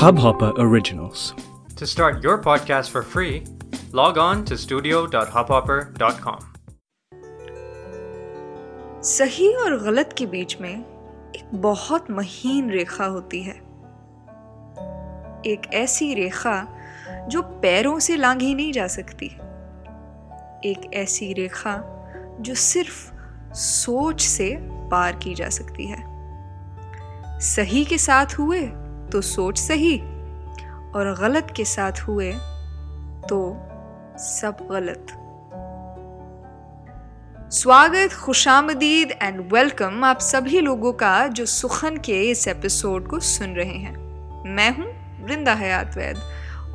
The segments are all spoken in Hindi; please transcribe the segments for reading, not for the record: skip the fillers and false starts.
Hubhopper Originals. To start your podcast for free, log on to studio.hubhopper.com. सही और गलत के बीच में एक बहुत महीन रेखा होती है, एक ऐसी रेखा जो पैरों से लांघी नहीं जा सकती, एक ऐसी रेखा जो सिर्फ सोच से पार की जा सकती है। सही के साथ हुए तो सोच सही और गलत के साथ हुए तो सब गलत। स्वागत, खुशामदीद एंड वेलकम आप सभी लोगों का जो सुखन के इस एपिसोड को सुन रहे हैं। मैं हूं वृंदा हयात वैद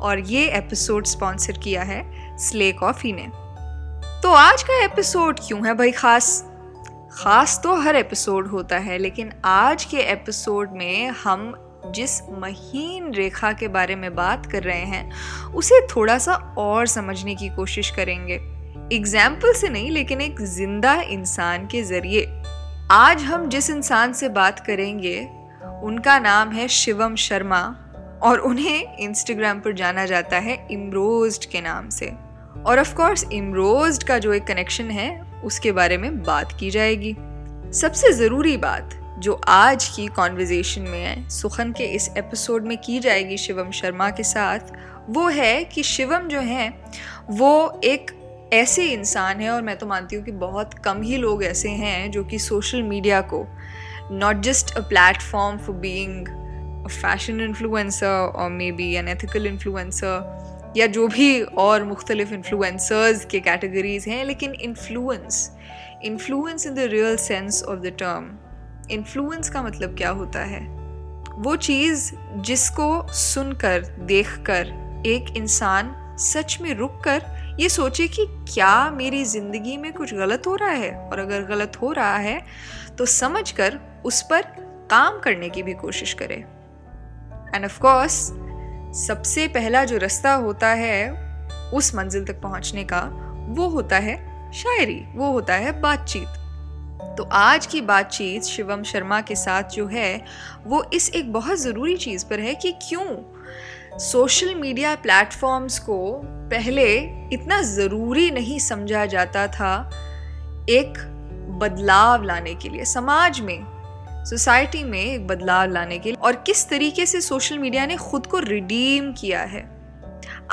और ये एपिसोड स्पॉन्सर किया है स्ले कॉफी ने। तो आज का एपिसोड क्यों है भाई खास? खास तो हर एपिसोड होता है, लेकिन आज के एपिसोड में हम जिस महीन रेखा के बारे में बात कर रहे हैं उसे थोड़ा सा और समझने की कोशिश करेंगे, एग्जाम्पल से नहीं लेकिन एक जिंदा इंसान के जरिए। आज हम जिस इंसान से बात करेंगे उनका नाम है शिवम शर्मा और उन्हें इंस्टाग्राम पर जाना जाता है इमरोज्ड के नाम से, और ऑफ कोर्स इमरोज्ड का जो एक कनेक्शन है उसके बारे में बात की जाएगी। सबसे ज़रूरी बात जो आज की कॉन्वर्जेशन में है, सुखन के इस एपिसोड में की जाएगी शिवम शर्मा के साथ, वो है कि शिवम जो हैं वो एक ऐसे इंसान है, और मैं तो मानती हूँ कि बहुत कम ही लोग ऐसे हैं जो कि सोशल मीडिया को not just a platform for being a fashion influencer और may be an ethical influencer या जो भी और मुख्तलिफ इन्फ्लुएंसर्स के कैटेगरीज हैं, लेकिन influence in the real sense of the term. Influence का मतलब क्या होता है? वो चीज़ जिसको सुनकर, देखकर एक इंसान सच में रुक कर ये सोचे कि क्या मेरी ज़िंदगी में कुछ गलत हो रहा है, और अगर गलत हो रहा है तो समझकर उस पर काम करने की भी कोशिश करे। एंड ऑफ कोर्स सबसे पहला जो रास्ता होता है उस मंजिल तक पहुंचने का वो होता है शायरी, वो होता है बातचीत। तो आज की बातचीत शिवम शर्मा के साथ जो है वो इस एक बहुत ज़रूरी चीज़ पर है कि क्यों सोशल मीडिया प्लेटफॉर्म्स को पहले इतना ज़रूरी नहीं समझा जाता था एक बदलाव लाने के लिए समाज में, सोसाइटी में एक बदलाव लाने के लिए, और किस तरीके से सोशल मीडिया ने खुद को रिडीम किया है।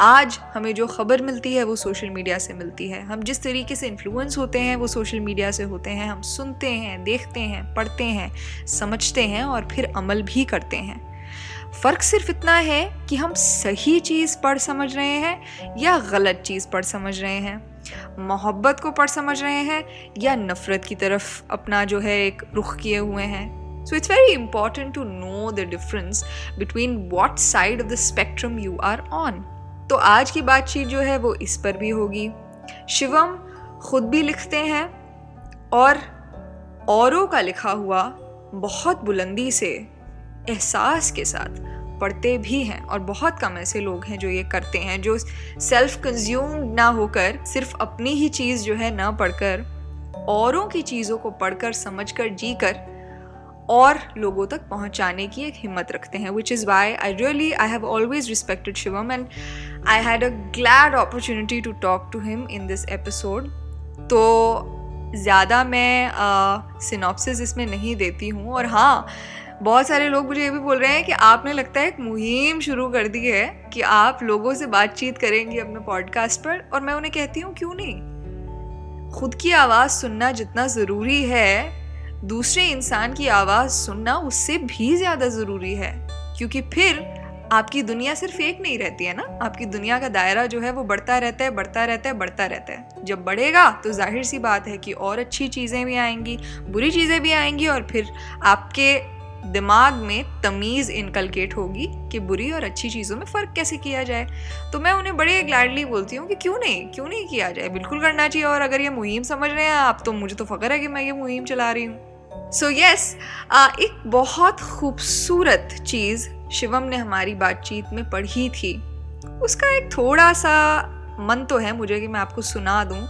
आज हमें जो ख़बर मिलती है वो सोशल मीडिया से मिलती है, हम जिस तरीके से इन्फ्लुएंस होते हैं वो सोशल मीडिया से होते हैं, हम सुनते हैं, देखते हैं, पढ़ते हैं, समझते हैं और फिर अमल भी करते हैं। फ़र्क सिर्फ इतना है कि हम सही चीज़ पढ़ समझ रहे हैं या गलत चीज़ पढ़ समझ रहे हैं, मोहब्बत को पढ़ समझ रहे हैं या नफ़रत की तरफ अपना जो है एक रुख किए हुए हैं। So it's very important to know the difference between what side of the spectrum you are on. तो आज की बातचीत जो है वो इस पर भी होगी। शिवम खुद भी लिखते हैं और औरों का लिखा हुआ बहुत बुलंदी से एहसास के साथ पढ़ते भी हैं, और बहुत कम ऐसे लोग हैं जो ये करते हैं, जो सेल्फ कंज्यूम्ड ना होकर सिर्फ अपनी ही चीज़ जो है ना पढ़कर औरों की चीज़ों को पढ़कर, समझकर, जीकर और लोगों तक पहुंचाने की एक हिम्मत रखते हैं। Which is why I have always respected Shivam and I had a glad opportunity to talk to him in this episode. तो ज़्यादा मैं synopsis इसमें नहीं देती हूँ, और हाँ बहुत सारे लोग मुझे ये भी बोल रहे हैं कि आपने लगता है एक मुहिम शुरू कर दी है कि आप लोगों से बातचीत करेंगी अपने पॉडकास्ट पर, और मैं उन्हें कहती हूँ क्यों नहीं। खुद की आवाज़ सुनना जितना ज़रूरी है, दूसरे इंसान की आवाज़ सुनना उससे भी ज़्यादा ज़रूरी है, क्योंकि फिर आपकी दुनिया सिर्फ एक नहीं रहती है ना, आपकी दुनिया का दायरा जो है वो बढ़ता रहता है, बढ़ता रहता है, बढ़ता रहता है। जब बढ़ेगा तो जाहिर सी बात है कि और अच्छी चीज़ें भी आएंगी, बुरी चीज़ें भी आएंगी, और फिर आपके दिमाग में तमीज़ इनकलकेट होगी कि बुरी और अच्छी चीज़ों में फ़र्क कैसे किया जाए। तो मैं उन्हें बड़े ग्लैडली बोलती हूँ कि क्यों नहीं किया जाए, बिल्कुल करना चाहिए। और अगर ये मुहिम समझ रहे हैं आप तो मुझे तो फ़ख्र है कि मैं ये मुहिम चला रही हूँ। So yes, एक बहुत खूबसूरत चीज़ शिवम ने हमारी बातचीत में पढ़ी थी, उसका एक थोड़ा सा मन तो है मुझे कि मैं आपको सुना दूँ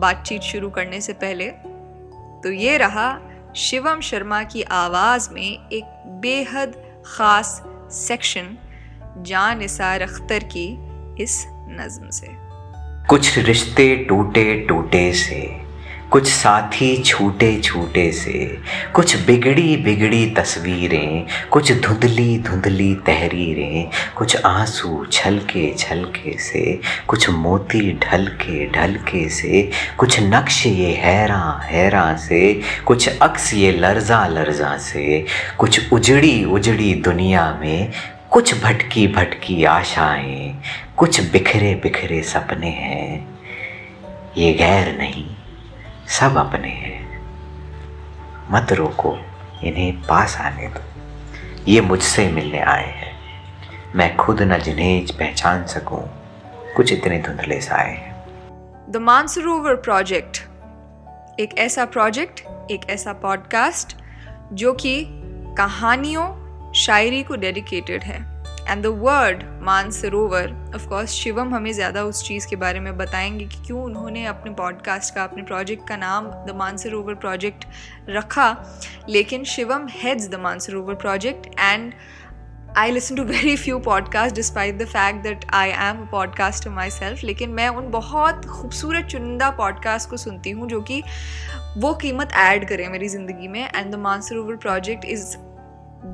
बातचीत शुरू करने से पहले। तो ये रहा शिवम शर्मा की आवाज़ में एक बेहद ख़ास सेक्शन जान निसार अख्तर की इस नज़म से। कुछ रिश्ते टूटे टूटे से, कुछ साथी छूटे छूटे से, कुछ बिगड़ी बिगड़ी तस्वीरें, कुछ धुंधली धुंधली तहरीरें, कुछ आंसू छलके छलके से, कुछ मोती ढलके से, कुछ नक्श ये हैरां से, कुछ अक्स ये लर्जा से, कुछ उजड़ी दुनिया में, कुछ भटकी आशाएं, कुछ बिखरे सपने हैं, ये गैर नहीं सब अपने हैं, मत रोको इन्हें पास आने दो, ये मुझसे मिलने आए हैं, मैं खुद न जिन्हें पहचान सकूं, कुछ इतने धुंधले से आए हैं। द मानसरोवर प्रोजेक्ट, एक ऐसा प्रोजेक्ट, एक ऐसा पॉडकास्ट जो कि कहानियों, शायरी को डेडिकेटेड है। And the word Mansarovar, of course Shivam हमें ज़्यादा उस चीज़ के बारे में बताएंगे कि क्यों उन्होंने अपने पॉडकास्ट का, अपने प्रोजेक्ट का नाम द मानसरोवर प्रोजेक्ट रखा। लेकिन Shivam heads the Mansarovar project and I listen to very few podcast despite the fact that I am a podcaster myself. लेकिन मैं उन बहुत खूबसूरत चुनिंदा पॉडकास्ट को सुनती हूँ जो कि वो कीमत ऐड करें मेरी ज़िंदगी में। And the Mansarovar project is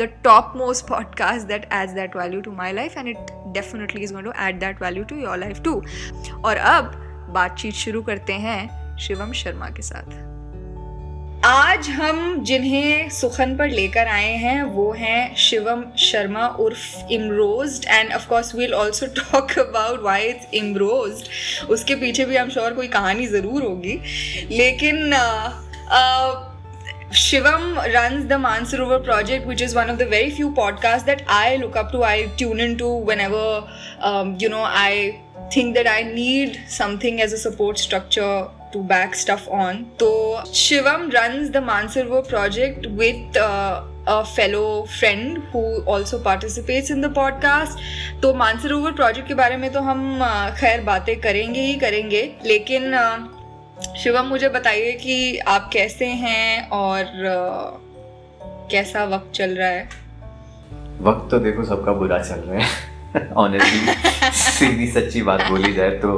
the topmost podcast that adds that value to my life and it definitely is going to add that value to your life too। और अब बातचीत शुरू करते हैं शिवम शर्मा के साथ। आज हम जिन्हें सुखन पर लेकर आए हैं वो हैं शिवम शर्मा उर्फ इमरोज्ड and of course we'll also talk about why it's इमरोज्ड। उसके पीछे भी I'm sure कोई कहानी ज़रूर होगी। लेकिन Shivam runs the Mansarovar Project, which is one of the very few podcasts that I look up to, I tune into whenever, I think that I need something as a support structure to back stuff on. So, Shivam runs the Mansarovar Project with a fellow friend who also participates in the podcast. तो Mansarovar Project के बारे में तो हम खैर बातें करेंगे ही करेंगे। लेकिन शिवम मुझे बताइए कि आप कैसे हैं और कैसा वक्त चल रहा है। वक्त तो देखो सबका बुरा चल रहा है ऑनेस्टली सीधी सच्ची बात बोली जाए तो।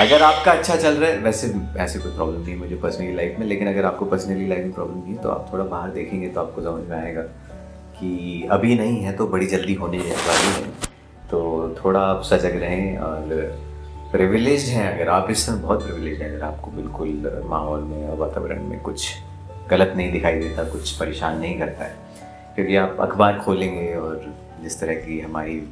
अगर आपका अच्छा चल रहा है, वैसे ऐसे कोई प्रॉब्लम नहीं मुझे पर्सनली लाइफ में, लेकिन अगर आपको पर्सनली लाइफ में प्रॉब्लम नहीं है तो आप थोड़ा बाहर देखेंगे तो आपको समझ में आएगा कि अभी नहीं है तो बड़ी जल्दी होने वाली है। तो थोड़ा आप सजग रहें और प्रिविलेज्ड हैं अगर आप, इस समय बहुत प्रिविलेज्ड हैं अगर आपको बिल्कुल माहौल में और वातावरण में कुछ गलत नहीं दिखाई देता, कुछ परेशान नहीं करता है। क्योंकि आप अखबार खोलेंगे और जिस तरह की हमारी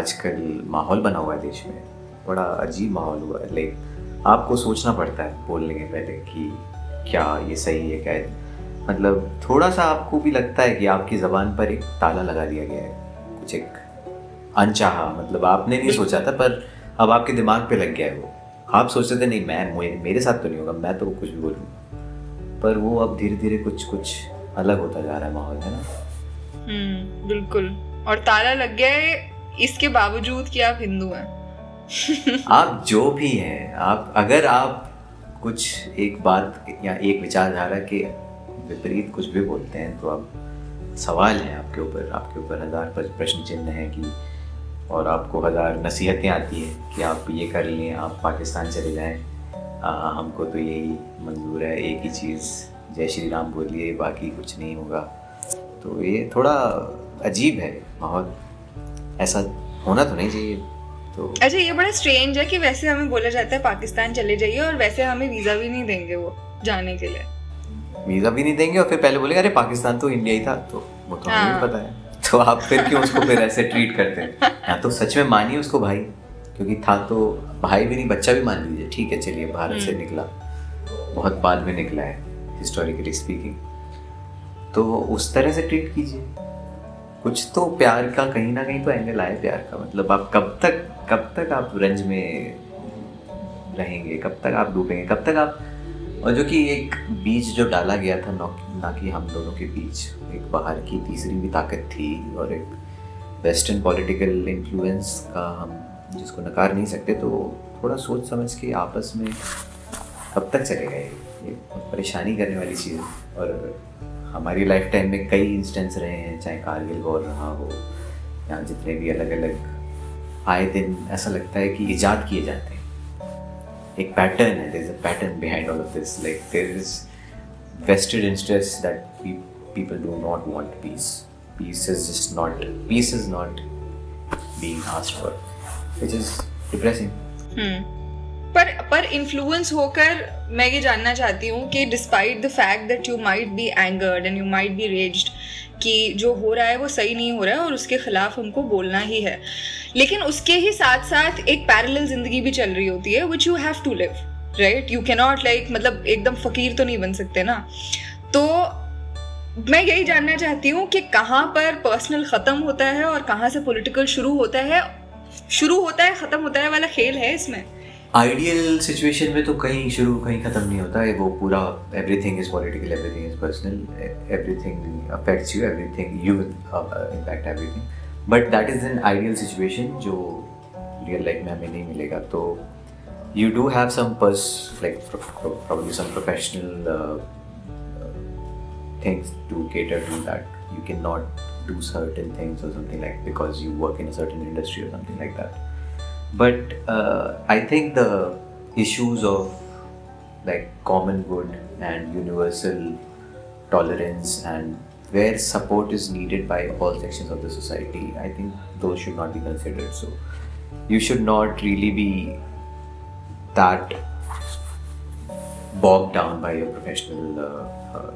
आजकल माहौल बना हुआ है देश में, बड़ा अजीब माहौल हुआ है। लेकिन आपको सोचना पड़ता है बोलने के पहले कि क्या ये सही है, क्या मतलब थोड़ा सा आपको भी लगता है कि आपकी ज़बान पर एक ताला लगा दिया गया है, कुछ एक अनचाहा, मतलब आपने नहीं सोचा था पर अब आपके दिमाग पे लग गया है वो। आप सोचते थे नहीं मैं मेरे साथ तो नहीं होगा, मैं तो कुछ भी बोलूँगा, पर वो अब धीरे धीरे कुछ अलग होता जा रहा है माहौल, है ना। बिल्कुल। और ताला लग गया है इसके बावजूद कि आप हिंदू हैं। आप जो भी हैं, आप अगर आप कुछ एक बात या एक विचारधारा के विपरीत कुछ भी बोलते हैं तो आप सवाल है आपके ऊपर 1000 प्रश्न चिन्ह है कि, और आपको 1000 नसीहतें आती हैं कि आप ये कर लें, आप पाकिस्तान चले जाएं, हमको तो यही मंजूर है, एक ही चीज़ जय श्री राम बोलिए, बाकी कुछ नहीं होगा। तो ये थोड़ा अजीब है माहौल, ऐसा होना तो नहीं चाहिए। तो अच्छा, ये बड़ा स्ट्रेंज है कि वैसे हमें बोला जाता है पाकिस्तान चले जाइए और वैसे हमें वीज़ा भी नहीं देंगे, वो जाने के लिए वीज़ा भी नहीं देंगे और फिर पहले बोलेंगे अरे पाकिस्तान तो इंडिया ही था, तो वो तो हमें पता है। तो आप फिर क्यों उसको फिर ऐसे ट्रीट करते हैं, या तो सच में मानिए उसको भाई, क्योंकि था तो भाई भी नहीं, बच्चा भी मान लीजिए, ठीक है चलिए भारत से निकला, बहुत बाद में निकला है हिस्टोरिकली स्पीकिंग, तो उस तरह से ट्रीट कीजिए। कुछ तो प्यार का कहीं ना कहीं तो एंगल आए प्यार का, मतलब आप कब तक आप रंज में रहेंगे, कब तक आप डूबेंगे, कब तक आप, और जो कि एक बीज जो डाला गया था ना कि हम दोनों के बीच, एक बाहर की तीसरी भी ताकत थी और एक वेस्टर्न पॉलिटिकल इन्फ्लुएंस का, हम जिसको नकार नहीं सकते, तो थोड़ा सोच समझ के आपस में कब तक चलेगा ये परेशानी करने वाली चीज़। और हमारी लाइफ टाइम में कई इंस्टेंस रहे हैं, चाहे कारगिल वॉर रहा हो या जितने भी अलग अलग, आए दिन ऐसा लगता है कि ईजाद किए जाते हैं, एक पैटर्न है, there is a pattern behind all of this, like there is vested interest that people do not want peace. Peace is not being asked for, which is depressing. पर influence होकर मैं ये जानना चाहती हूँ कि despite the fact that you might be angered and you might be raged कि जो हो रहा है वो सही नहीं हो रहा है और उसके खिलाफ हमको बोलना ही है, लेकिन उसके ही साथ साथ एक पैरेलल जिंदगी भी चल रही होती है which you have to live. Right, you can not like मतलब एकदम फकीर तो नहीं बन सकते ना, तो मैं यही जानना चाहती हूँ कि कहाँ पर पर्सनल ख़त्म होता है और कहाँ से पॉलिटिकल शुरू होता है ख़त्म होता है वाला खेल है इसमें। आइडियल सिचुएशन में तो कहीं शुरू कहीं ख़त्म नहीं होता है, वो पूरा everything is political, everything is personal, everything affects you, everything you impact everything, but that is an ideal situation जो रियल लाइफ में हमें नहीं मिलेगा। तो you do have some probably some professional things to cater to that. You cannot do certain things or something like, because you work in a certain industry or something like that. But I think the issues of like common good and universal tolerance and where support is needed by all sections of the society, I think those should not be considered. So you should not really be that bogged down by your professional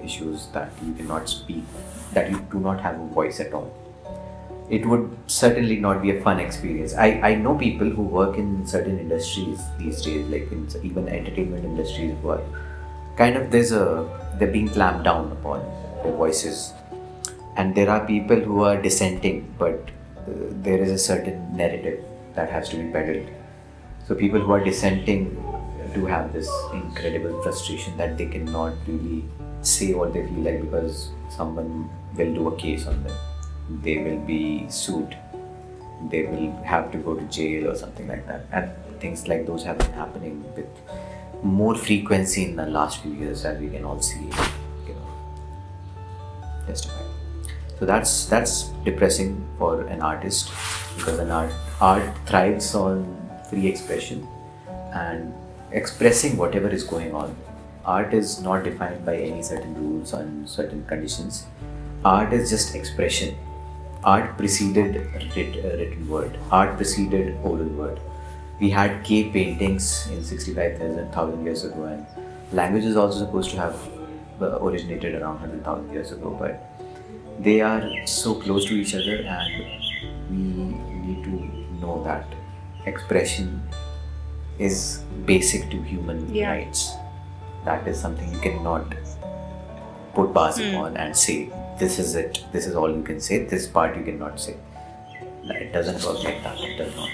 issues that you cannot speak, that you do not have a voice at all. It would certainly not be a fun experience. I know people who work in certain industries these days, like in even entertainment industries, who are kind of they're being clamped down upon their voices, and there are people who are dissenting, but there is a certain narrative that has to be peddled. So people who are dissenting do have this incredible frustration that they cannot really say what they feel like, because someone will do a case on them. They will be sued. They will have to go to jail or something like that. And things like those have been happening with more frequency in the last few years, as we can all see, you know, testify. So that's depressing for an artist, because an art thrives on free expression and expressing whatever is going on. Art is not defined by any certain rules and certain conditions. Art is just expression. Art preceded written word. Art preceded oral word. We had cave paintings in 65,000 years ago, and language is also supposed to have originated around 100,000 years ago, but they are so close to each other, and we need to know that expression is basic to human rights. That is something you cannot put bars upon and say, this is it, this is all you can say, this part you cannot say. It doesn't work like that, it does not.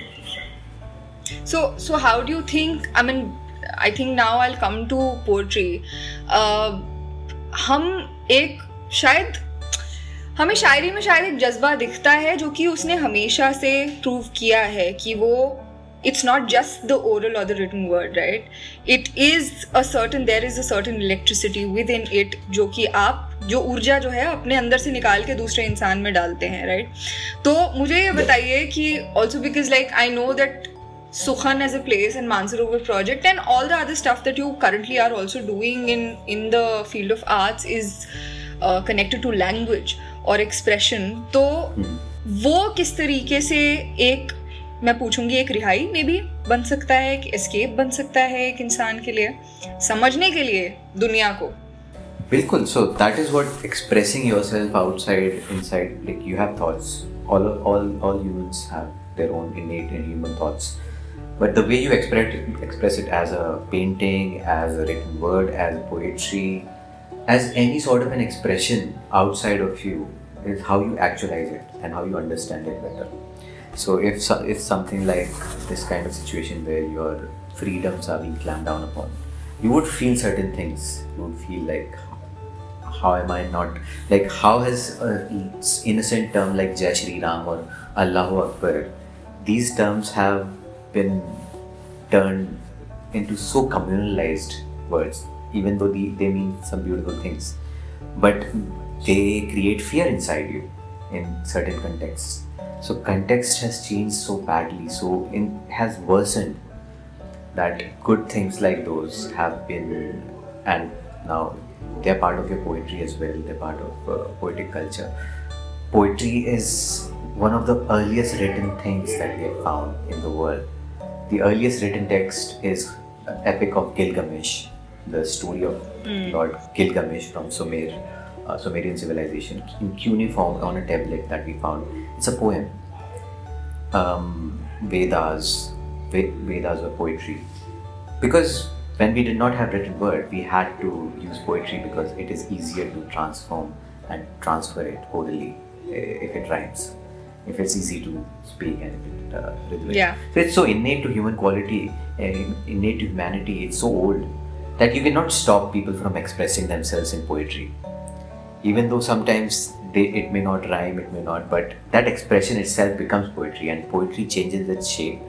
So how do you think, I mean, I think now I'll come to poetry. हमें शायरी में शायद एक जज्बा दिखता है जो कि उसने हमेशा से प्रूव किया है कि वो it's not just the oral और the written word, right, it is a certain, there is a certain electricity within it, जो कि आप जो ऊर्जा जो है अपने अंदर से निकाल के दूसरे इंसान में डालते हैं, राइट. तो मुझे ये बताइए कि also because like I know that Sukhan as a place and Mansarovar Project and all the other stuff that you currently are also doing in the field of arts is connected to language और एक्सप्रेशन, तो वो किस तरीके से एक, मैं पूछूंगी, एक रिहाई में भी बन सकता है, एक एस्केप बन सकता है एक इंसान के लिए समझने के लिए दुनिया को. बिल्कुल, so that is what expressing yourself outside inside, like you have thoughts, all humans have their own innate and human thoughts, but the way you express it as a painting, as a written word, as poetry, as any sort of an expression outside of you is how you actualize it and how you understand it better. So if something like this kind of situation where your freedoms are being clamped down upon, you would feel certain things. You would feel like, how am I not, like how has an innocent term like Jai Shri Ram or Allahu Akbar, these terms have been turned into so communalized words, even though they mean some beautiful things. but they create fear inside you in certain contexts. So context has changed so badly, so it has worsened, that good things like those have been, and now they're part of your poetry as well, they're part of poetic culture. Poetry is one of the earliest written things that we have found in the world. The earliest written text is an epic of Gilgamesh, the story of Lord Gilgamesh from Sumerian civilization, in cuneiform on a tablet that we found. It's a poem. Vedas were poetry, because when we did not have written word, we had to use poetry because it is easier to transform and transfer it orally if it rhymes, if it's easy to speak, and if it rhythms. Yeah. So it's so innate to human quality, innate to humanity. It's so old that you cannot stop people from expressing themselves in poetry, even though sometimes it may not rhyme, it may not, but that expression itself becomes poetry, and poetry changes its shape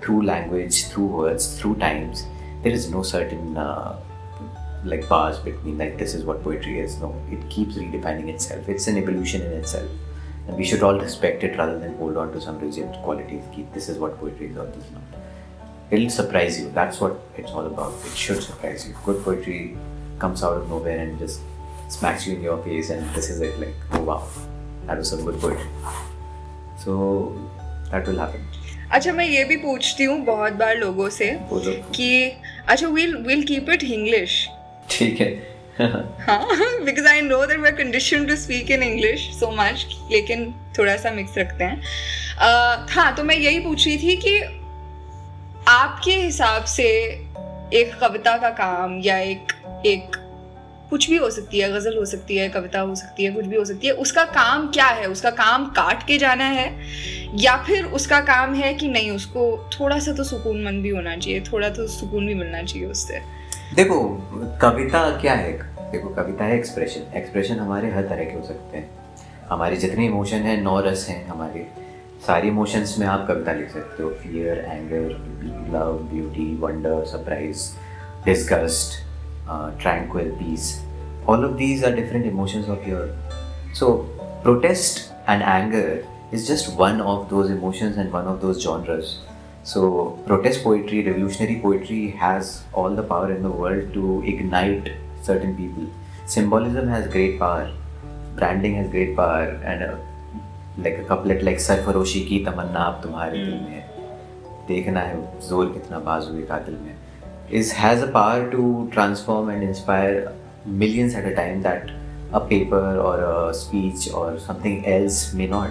through language, through words, through times. There is no certain bars between this is what poetry is. No, it keeps redefining itself. It's an evolution in itself, and we should all respect it rather than hold on to some rigid qualities. This is what poetry is or this is not. It'll surprise you. That's what it's all about. It should surprise you. Good poetry comes out of nowhere and just smacks you in your face, and this is it. Oh wow, that was some good poetry. So that will happen. अच्छा, मैं ये भी पूछती हूँ बहुत बार लोगों से कि अच्छा we'll keep it English, ठीक है? हाँ, because I know that we're conditioned to speak in English so much, लेकिन थोड़ा सा मिक्स रखते हैं. हाँ, तो मैं यही पूछ रही थी कि आपके हिसाब से एक कविता का काम या एक कुछ भी हो सकती है, गज़ल हो सकती है, कविता हो सकती है, कुछ भी हो सकती है, उसका काम क्या है? उसका काम काट के जाना है, या फिर उसका काम है कि नहीं, उसको थोड़ा सा तो सुकून मन भी होना चाहिए, थोड़ा तो सुकून भी मिलना चाहिए उससे? देखो, कविता क्या है? देखो, कविता है एक्सप्रेशन. हमारे हर तरह के हो सकते हैं. हमारे जितने इमोशन हैं, 9 रस हैं हमारे, सारे इमोशंस में आप कविता लिख सकते हो. Fear, anger, love, beauty, wonder, surprise, disgust, tranquil, peace. All of these are different emotions of your... So, protest and anger is just one of those emotions and one of those genres. So, protest poetry, revolutionary poetry has all the power in the world to ignite certain people. Symbolism has great power. Branding has great power. And a couplet like Sarfaroshi ki tamanna ab tumhare dil mein hai. Dekhna hai zor kitna baazue ka dil mein. Has a power to transform and inspire millions at a time that a paper or a speech or something else may not.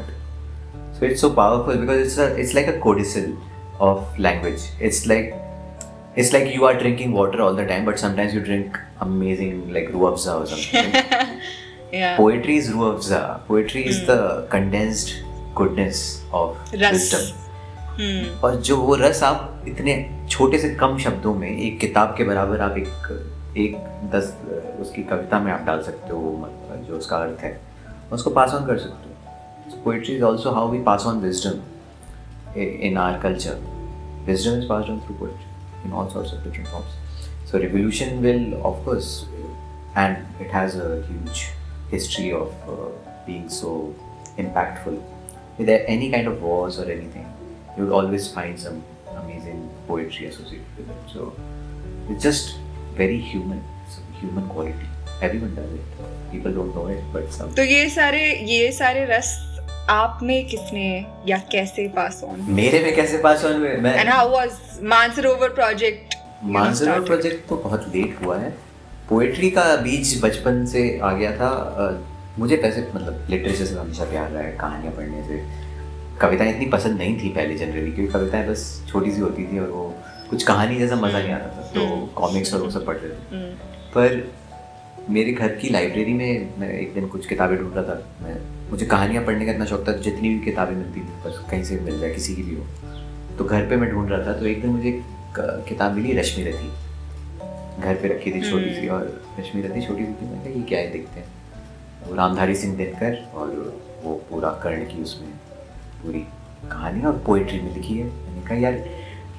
So it's so powerful because it's like a codicil of language. It's like you are drinking water all the time, but sometimes you drink amazing ruafza or something. Yeah. Poetry is ruafza. Poetry is the condensed goodness of wisdom. और जो वो रस आप इतने छोटे से कम शब्दों में, एक किताब के बराबर आप एक 10 उसकी कविता में आप डाल सकते हो, जो उसका अर्थ है उसको पास ऑन कर सकते हो. Poetry is also how we pass on wisdom in our culture. Wisdom is passed on through poetry in all sorts of different forms. So revolution will of course, and it has a huge history of being so impactful. With any kind of wars और anything, you will always find some amazing poetry associated with it. So it's just very human, human quality. Everyone does it. People don't know it, but some. तो ये सारे रस आप में किसने या कैसे पास ऑन? मेरे में कैसे पास ऑन हुए? And how was Mansarovar Project तो बहुत लेट हुआ है. पोएट्री का बीज बचपन से आ गया था. मुझे वैसे लिटरेचर से हमेशा प्यार रहा है, कहानियाँ पढ़ने से. कविताएं इतनी पसंद नहीं थी पहले जनरली, क्योंकि कविताएं बस छोटी सी होती थी और वो कुछ कहानी जैसा मज़ा नहीं आता था, तो कॉमिक्स और वो सब पढ़ते थे. पर मेरे घर की लाइब्रेरी में मैं एक दिन कुछ किताबें ढूंढ रहा था. मुझे कहानियाँ पढ़ने का इतना शौक था, तो जितनी भी किताबें मिलती थी, बस कहीं से मिल जाए, किसी की भी हो, तो घर पर मैं ढूंढ रहा था. तो एक दिन मुझे एक किताब मिली, रश्मिरथी, घर पर रखी थी, छोटी सी. और रश्मिरथी छोटी सी थी, मैं कहा ये क्या है, देखते हैं. वो रामधारी सिंह दिनकर, और वो पूरा कर्ण की उसमें पूरी कहानी और पोइट्री में लिखी है. मैंने कहा यार,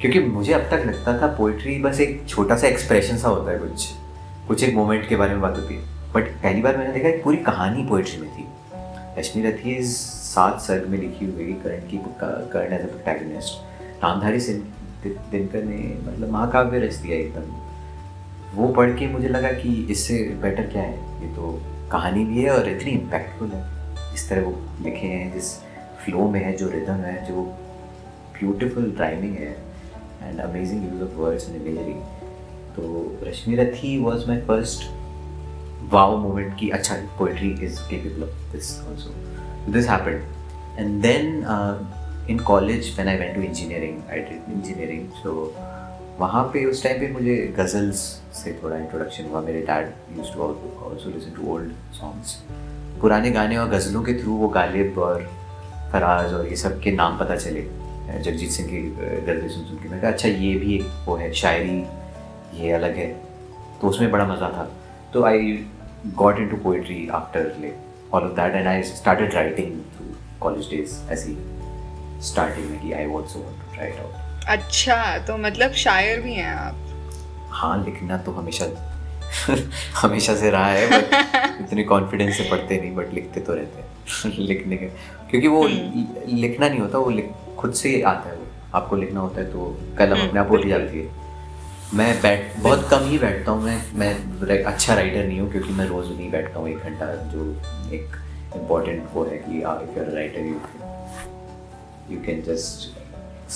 क्योंकि मुझे अब तक लगता था पोइट्री बस एक छोटा सा एक्सप्रेशन सा होता है, कुछ एक मोमेंट के बारे में बात होती है. बट पहली बार मैंने देखा पूरी कहानी पोएट्री में थी। रश्मिरथी 7 सर्ग में लिखी हुई करण की Karan as a protagonist. Namdhari Singh Dinkar ने मतलब महाकाव्य रच दिया एकदम। वो पढ़ के मुझे लगा कि इससे बेटर क्या है, ये तो कहानी भी है और इतनी इम्पैक्टफुल है। इस तरह वो लिखे हैं, जिस फ्लो में है, जो रिदम है, जो ब्यूटिफुल राइमिंग है and amazing use of words and imagery. तो Rashmirathi was my first wow moment कि अच्छा poetry is capable of this also. This happened and then in college when I went to engineering, I did engineering. So वहाँ पे उस टाइम पे मुझे गज़ल्स से थोड़ा इंट्रोडक्शन हुआ। मेरे dad used to also listen to old songs, पुराने गाने, और गज़लों के थ्रू वो गालिब और फराज और ये सब के नाम पता चले। जगजीत सिंह की गज़लें सुन के मैंने कहा अच्छा ये भी एक वो है शायरी, ये अलग है, तो उसमें बड़ा मज़ा था। तो आई got into poetry after like all of that and I started writing through college days as he starting like I also want to write out। अच्छा तो मतलब शायर भी हैं आप? हाँ, लिखना तो हमेशा से रहा है बट इतने कॉन्फिडेंस से पढ़ते नहीं, बट लिखते तो रहते हैं। लिखने के क्योंकि वो लिखना नहीं होता, वो खुद से आता है, वो आपको लिखना होता है तो कलम अपने आप उठ जाती है। मैं बहुत कम ही बैठता हूँ, मैं अच्छा राइटर नहीं हूँ क्योंकि मैं रोज़ नहीं बैठता हूँ 1 घंटा, जो एक इम्पॉर्टेंट वो है कि if you are a writer you can just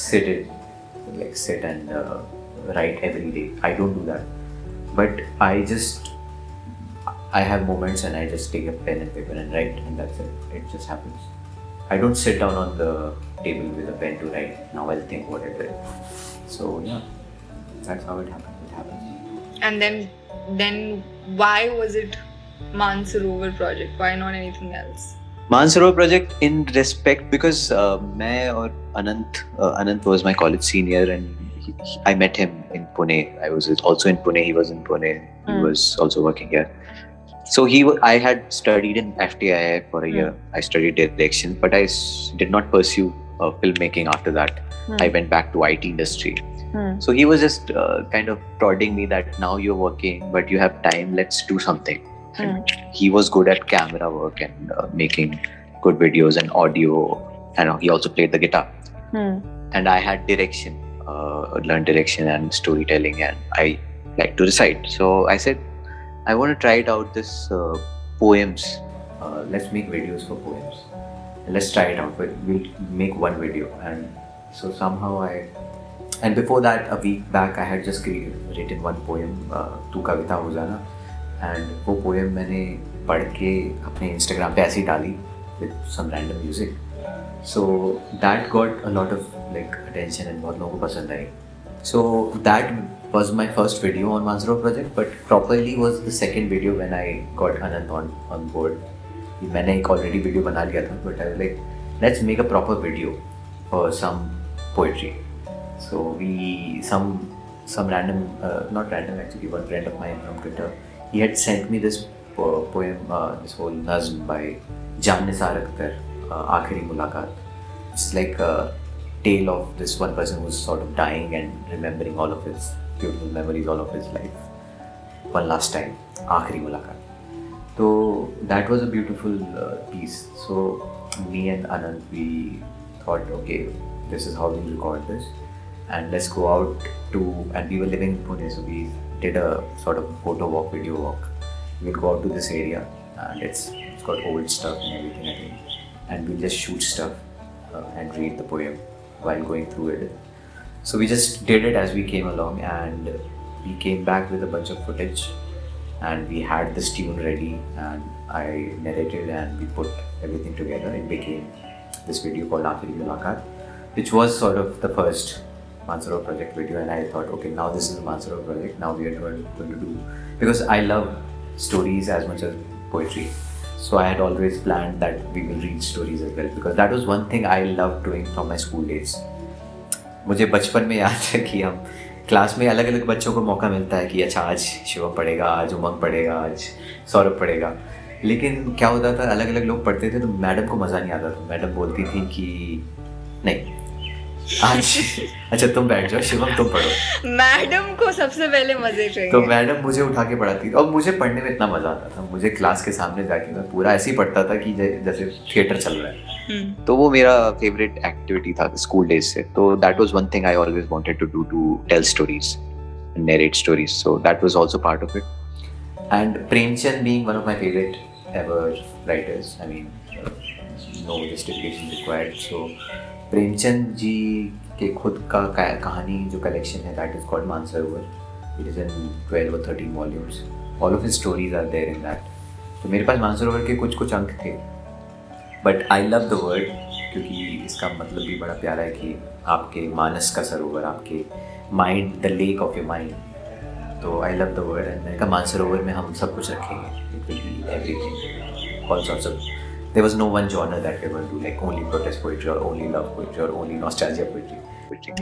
sit and write every day. I don't do that but I have moments and I just take a pen and paper and write and that's it, it just happens. I don't sit down on the table with a pen to write, now I think what it is. So yeah that's how it happened. And then why was it Mansarovar Project? Why not anything else? Mansarovar Project in respect because मैं और Anant was my college senior and I met him in Pune. I was also in Pune. He was in Pune. He was also working here. So I had studied in FTII for a year. I studied direction, but I did not pursue filmmaking after that. I went back to IT industry. So he was just kind of prodding me that now you're working but you have time, let's do something. And he was good at camera work and making good videos and audio, and he also played the guitar. And I had direction, learned direction and storytelling, and I like to recite. So I said I want to try it out, this poems, let's make videos for poems, let's try it out, but we'll make one video. And so somehow and before that, a week back, I had just written one poem, तू कविता हो जाना, and वो poem मैंने पढ़ के अपने Instagram पे ऐसी डाली with some random music, so that got a lot of like attention and बहुत लोगों को पसंद आई. So that was my first video on Mansarovar Project, but properly was the second video when I got Anand on board. मैंने एक already video बना लिया था, but I was like, let's make a proper video for some poetry. So we some random not random actually, one friend of mine from Twitter, he had sent me this poem, this whole nazm by Jaan Nisar Akhtar, Aakhiri Mulaqat. It's like a tale of this one person who's sort of dying and remembering all of his beautiful memories, all of his life, one last time, Aakhiri Mulaqat. So that was a beautiful piece. So me and Anand, we thought, okay, this is how we'll record this. And let's go out and we were living in Pune, so we did a sort of photo walk, video walk. We'll go out to this area and it's got old stuff and everything, I think. And we'll just shoot stuff and read the poem while going through it. So we just did it as we came along, and we came back with a bunch of footage and we had this tune ready and I narrated and we put everything together. It became this video called Aakhiri Mulaqat, which was sort of the first Mansarovar Project video. And I thought, okay, now this is the Mansarovar Project, now we are going to do, because I love stories as much as poetry, so I had always planned that we will read stories as well, because that was one thing I loved doing from my school days. मुझे बचपन में याद है कि हम क्लास में अलग अलग बच्चों को मौका मिलता है कि अच्छा आज शिवम पढ़ेगा, आज उमंग पढ़ेगा, आज सौरभ पढ़ेगा, लेकिन क्या होता था अलग अलग लोग पढ़ते थे तो मैडम को मज़ा नहीं आता था। मैडम बोलती थी कि नहीं आज अच्छा तुम बैठ जाओ शिवम, तुम पढ़ो। मैडम को सबसे पहले मजे चाहिए। तो मैडम मुझे उठा के पढ़ाती थी और मुझे पढ़ने में इतना मजा आता था। मुझे क्लास के सामने जाके मैं पूरा ऐसे ही पढ़ता था कि जैसे थिएटर चल रहा है। तो वो मेरा फेवरेट एक्टिविटी था स्कूल डेज से। तो that was one thing I always wanted to do, to tell stories, narrate stories, so that was also part of it. And Premchand being one of my favourite ever writers, I mean no justification required. So Premchand ji के खुद का कहानी जो कलेक्शन है that is called Mansarovar. It is in 12 और 13 volumes. All of his stories are there in that. तो मेरे पास मानसरोवर के कुछ कुछ अंक थे, but I love the word, क्योंकि इसका मतलब भी बड़ा प्यारा है कि आपके मानस का सरोवर, आपके mind, the lake of your mind. तो I love the word and मैंने कहा मानसरोवर में हम सब कुछ रखेंगे, everything, all sorts of. There was no one genre that we were going to do, like only protest poetry or only love poetry or only nostalgia poetry.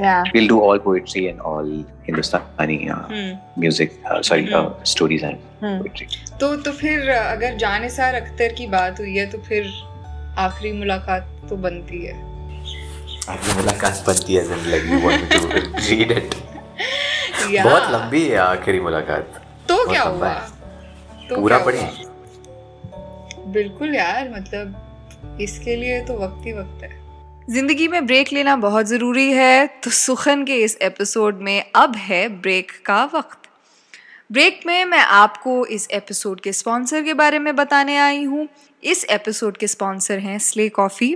Yeah. We'll do all poetry and all Hindustani music, stories and poetry. तो फिर अगर जान निसार अख्तर की बात हुई है तो फिर आखिरी मुलाकात तो बनती है। आखिरी मुलाकात बनती है, then like you want me to read it. Yeah. बहुत लंबी है आखिरी मुलाकात। तो क्या हुआ? पूरा पढ़ी? बिल्कुल यार, मतलब इसके लिए तो वक्त ही वक्त है। जिंदगी में ब्रेक लेना बहुत ज़रूरी है, तो सुखन के इस एपिसोड में अब है ब्रेक का वक्त। ब्रेक में मैं आपको इस एपिसोड के स्पॉन्सर के बारे में बताने आई हूँ। इस एपिसोड के स्पॉन्सर हैं स्ले कॉफ़ी,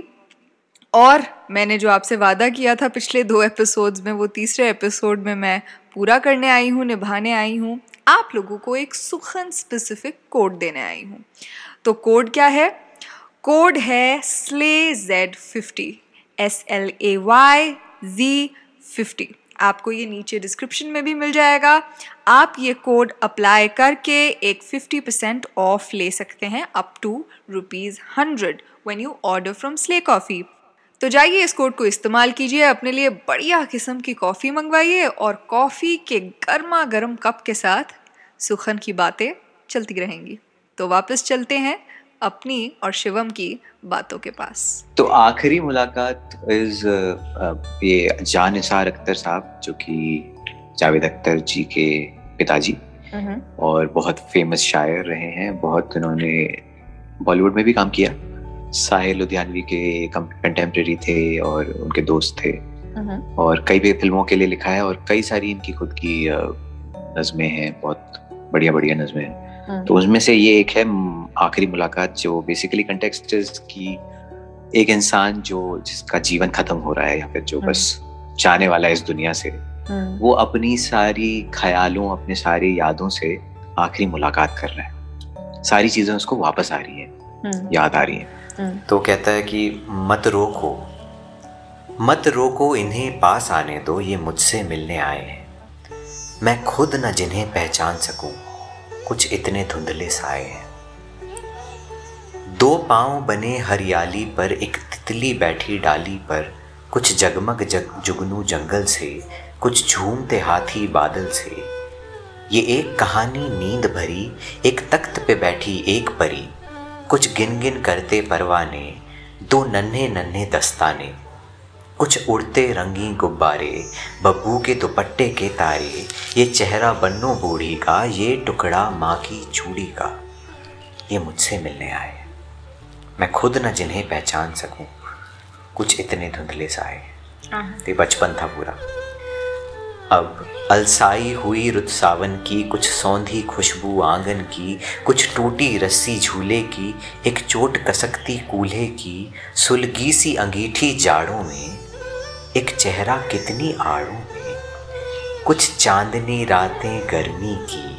और मैंने जो आपसे वादा किया था पिछले 2 एपिसोड्स में, वो तीसरे एपिसोड में मैं पूरा करने आई हूँ, निभाने आई हूँ। आप लोगों को एक सुखन स्पेसिफिक कोड देने आई हूँ। तो कोड क्या है? कोड है SLAYZ50, SLAYZ50। आपको ये नीचे डिस्क्रिप्शन में भी मिल जाएगा। आप ये कोड अप्लाई करके एक 50% ऑफ ले सकते हैं, up to ₹100 when you order from Slay Coffee. तो जाइए इस कोड को इस्तेमाल कीजिए, अपने लिए बढ़िया किस्म की कॉफ़ी मंगवाइए और कॉफ़ी के गर्मा गर्म कप के साथ सुखन की बातें चलती रहेंगी। तो वापस चलते हैं अपनी और शिवम की बातों के पास। तो आखिरी मुलाकात इज ये जान निसार अख्तर साहब, जो कि जावेद अख्तर जी के पिताजी और बहुत फेमस शायर रहे हैं। बहुत उन्होंने बॉलीवुड में भी काम किया, साहिर लुधियानवी के कंटेम्प्रेरी थे और उनके दोस्त थे, और कई भी फिल्मों के लिए लिखा है और कई सारी इनकी खुद की नज़में हैं, बहुत बढ़िया बढ़िया नज़में हैं। तो उसमें से ये एक है आखिरी मुलाकात, जो बेसिकली कंटेक्स्ट इज कि एक इंसान जो जिसका जीवन खत्म हो रहा है या फिर जो बस जाने वाला है इस दुनिया से, वो अपनी सारी ख्यालों, अपने सारी यादों से आखिरी मुलाकात कर रहा है। सारी चीजें उसको वापस आ रही हैं, याद आ रही हैं। तो कहता है कि मत रोको, मत रोको, इन्हें पास आने दो, ये मुझसे मिलने आए हैं। मैं खुद न जिन्हें पहचान सकूं, कुछ इतने धुंधले साए हैं। 2 पांव बने हरियाली पर, एक तितली बैठी डाली पर, कुछ जगमग जुगनू जंगल से, कुछ झूमते हाथी बादल से। ये एक कहानी नींद भरी, एक तख्त पे बैठी एक परी, कुछ गिन गिन करते परवाने, 2 नन्हे नन्हे दस्ताने, कुछ उड़ते रंगीन गुब्बारे, बब्बू के दुपट्टे के तारे, ये चेहरा बन्नो बूढ़ी का, ये टुकड़ा माँ की चूड़ी का, ये मुझसे मिलने आए। मैं खुद न जिन्हें पहचान सकूं, कुछ इतने धुंधले से आए। ये बचपन था पूरा। अब अलसाई हुई रुत सावन की, कुछ सौंधी खुशबू आंगन की, कुछ टूटी रस्सी झूले की, एक चोट कसकती कूल्हे की, सुलगी सी अंगीठी जाड़ों में, एक चेहरा कितनी आड़ों में, कुछ चांदनी रातें गर्मी की,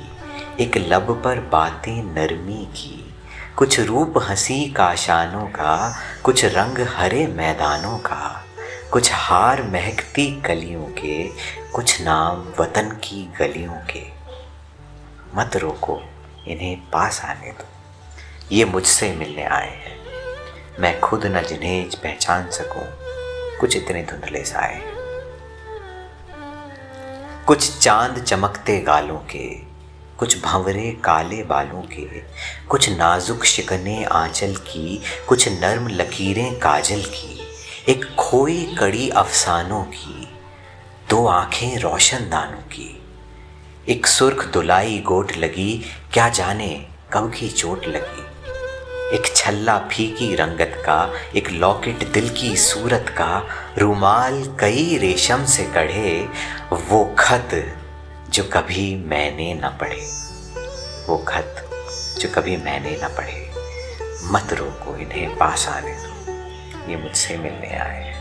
एक लब पर बातें नरमी की, कुछ रूप हंसी काशानों का, कुछ रंग हरे मैदानों का, कुछ हार महकती कलियों के, कुछ नाम वतन की गलियों के। मत रोको, इन्हें पास आने दो, ये मुझसे मिलने आए हैं। मैं खुद न जिन्हें पहचान सकूं, कुछ इतने धुंधले से आए। कुछ चांद चमकते गालों के, कुछ भंवरे काले बालों के, कुछ नाजुक शिकने आंचल की, कुछ नर्म लकीरें काजल की, एक खोई कड़ी अफसानों की, दो आंखें रोशनदानों की, एक सुर्ख दुलाई गोट लगी, क्या जाने कब की चोट लगी। एक छल्ला फीकी रंगत का, एक लॉकेट दिल की सूरत का, रुमाल कई रेशम से कढ़े, वो खत जो कभी मैंने न पढ़े, वो खत जो कभी मैंने न पढ़े। मत रोको इन्हें पास आने दो, ये मुझसे मिलने आए हैं,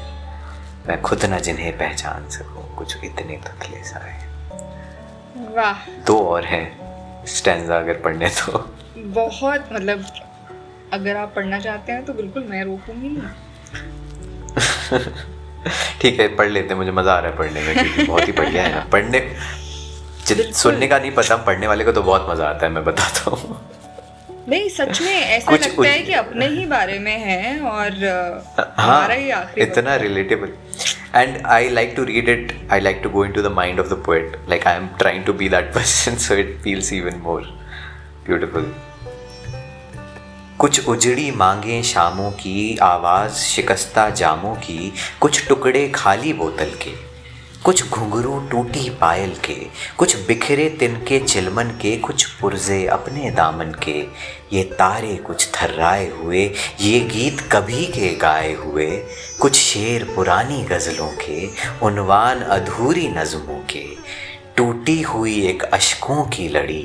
मैं खुद न जिन्हें पहचान सकूं, कुछ इतने तकले साए। वाह, दो और हैं स्टैंजा अगर पढ़ने तो। बहुत, मतलब अगर आप पढ़ना चाहते हैं तो बिल्कुल, मैं रोकूंगी नहीं। ठीक है, पढ़ लेते हैं, मुझे मज़ा आ रहा है पढ़ने में क्योंकि बहुत ही बढ़िया है ना पढ़ने। सुनने का नहीं पता, पढ़ने वाले को तो बहुत मज़ा आता है, मैं बताता हूँ। नहीं, सच में ऐसा लगता है कि अपने ही बारे में है और हमारा ही आखिरी, इतना relatable. And I like to read it. I like to go into the mind of the poet. Like I am trying to be that person, so it feels even more beautiful. कुछ उजड़ी मांगे शामों की, आवाज़ शिकस्ता जामों की, कुछ टुकड़े खाली बोतल के, कुछ घुंघरू टूटी पायल के, कुछ बिखरे तिनके चिलमन के, कुछ पुरजे अपने दामन के, ये तारे कुछ थर्राए हुए, ये गीत कभी के गाए हुए, कुछ शेर पुरानी गज़लों के, उनवान अधूरी नज़मों के, टूटी हुई एक अश्कों की लड़ी,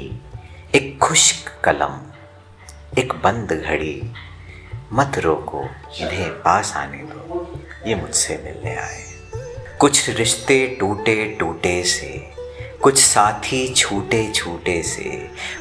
एक खुश्क कलम, एक बंद घड़ी। मत रोको इन्हें पास आने दो, ये मुझसे मिलने आए। कुछ रिश्ते टूटे टूटे से, कुछ साथी छूटे छूटे से,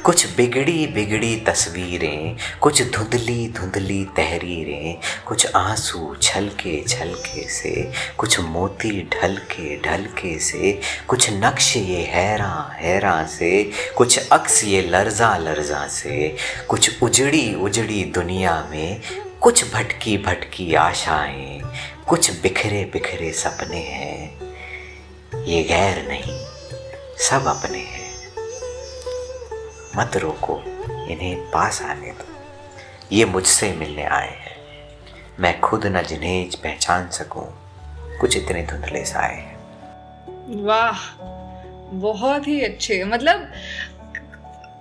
कुछ बिगड़ी बिगड़ी तस्वीरें, कुछ धुंधली धुंधली तहरीरें, कुछ आंसू छलके छलके से, कुछ मोती ढलके से, कुछ नक्श ये हैरां हैरां से, कुछ अक्स ये लर्जा लर्जा से, कुछ उजड़ी उजड़ी दुनिया में, कुछ भटकी भटकी आशाएं, कुछ बिखरे बिखरे सपने हैं, ये गैर नहीं सब अपने हैं। मत रोको इन्हें पास आने दो, ये मुझसे मिलने आए हैं, मैं खुद न जिन्हें पहचान सकूं, कुछ इतने धुंधले साए हैं। वाह, बहुत ही अच्छे। मतलब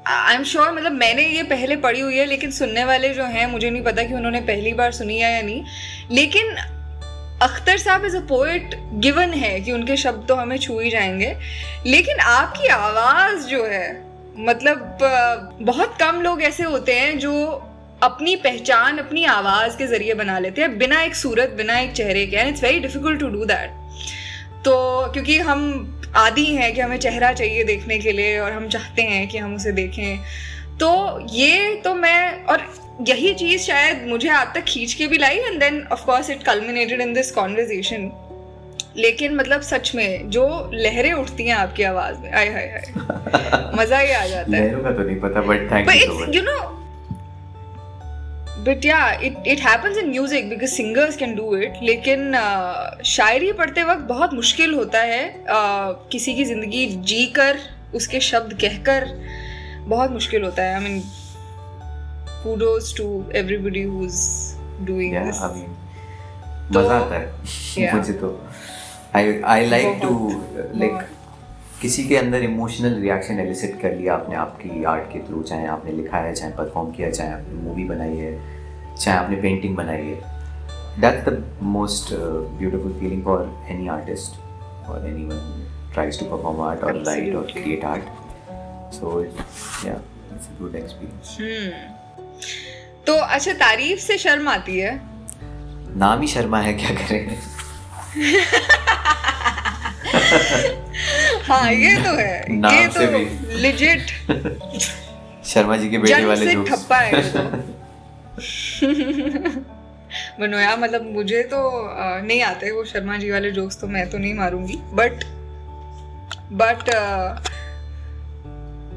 आई एम श्योर, मतलब मैंने ये पहले पढ़ी हुई है, लेकिन सुनने वाले जो हैं, मुझे नहीं पता कि उन्होंने पहली बार सुनी है या नहीं, लेकिन अख्तर साहब एज अ पोएट गिवन है कि उनके शब्द तो हमें छू ही जाएंगे, लेकिन आपकी आवाज़ जो है, मतलब बहुत कम लोग ऐसे होते हैं जो अपनी पहचान अपनी आवाज़ के ज़रिए बना लेते हैं, बिना एक सूरत, बिना एक चेहरे के। And it's very difficult to do that, तो क्योंकि हम आदी हैं कि हमें चेहरा चाहिए देखने के लिए और हम चाहते हैं कि हम उसे देखें, तो ये तो मैं, और यही चीज़ शायद मुझे आप तक खींच के भी लाई, and then of course it culminated in this conversation. लेकिन मतलब सच में जो लहरें उठती हैं आपकी आवाज़ में, आय हाय हाय, मज़ा ही आ जाता है। लहरों का तो नहीं पता, but thank you no, but yeah it happens in music because singers can do it, लेकिन शायरी पढ़ते वक्त बहुत मुश्किल होता है, किसी की ज़िंदगी जी कर उसके शब्द कहकर बहुत मुश्किल होता है। I mean, kudos to everybody who's doing this. I mean, मज़ा आता है मुझे तो। I like to like, किसी के अंदर इमोशनल रिएक्शन एलिसिट कर लिया आपने आपकी आर्ट के थ्रू, चाहे आपने लिखा है, चाहे परफॉर्म किया, चाहे आपने मूवी बनाई है, चाहे आपने पेंटिंग बनाई है। That's the most beautiful feeling for any artist or anyone who tries to perform art or write or create art. So yeah, it's a good experience. तो अच्छा, तारीफ से शर्म आती है? नाम ही शर्मा है, क्या करें। हाँ, ये तो है, ये तो legit शर्मा जी के बेटे वाले जोक्स से ठप्पा है बनोया। मतलब मुझे तो नहीं आते वो शर्मा जी वाले जोक्स, तो मैं तो नहीं मारूंगी,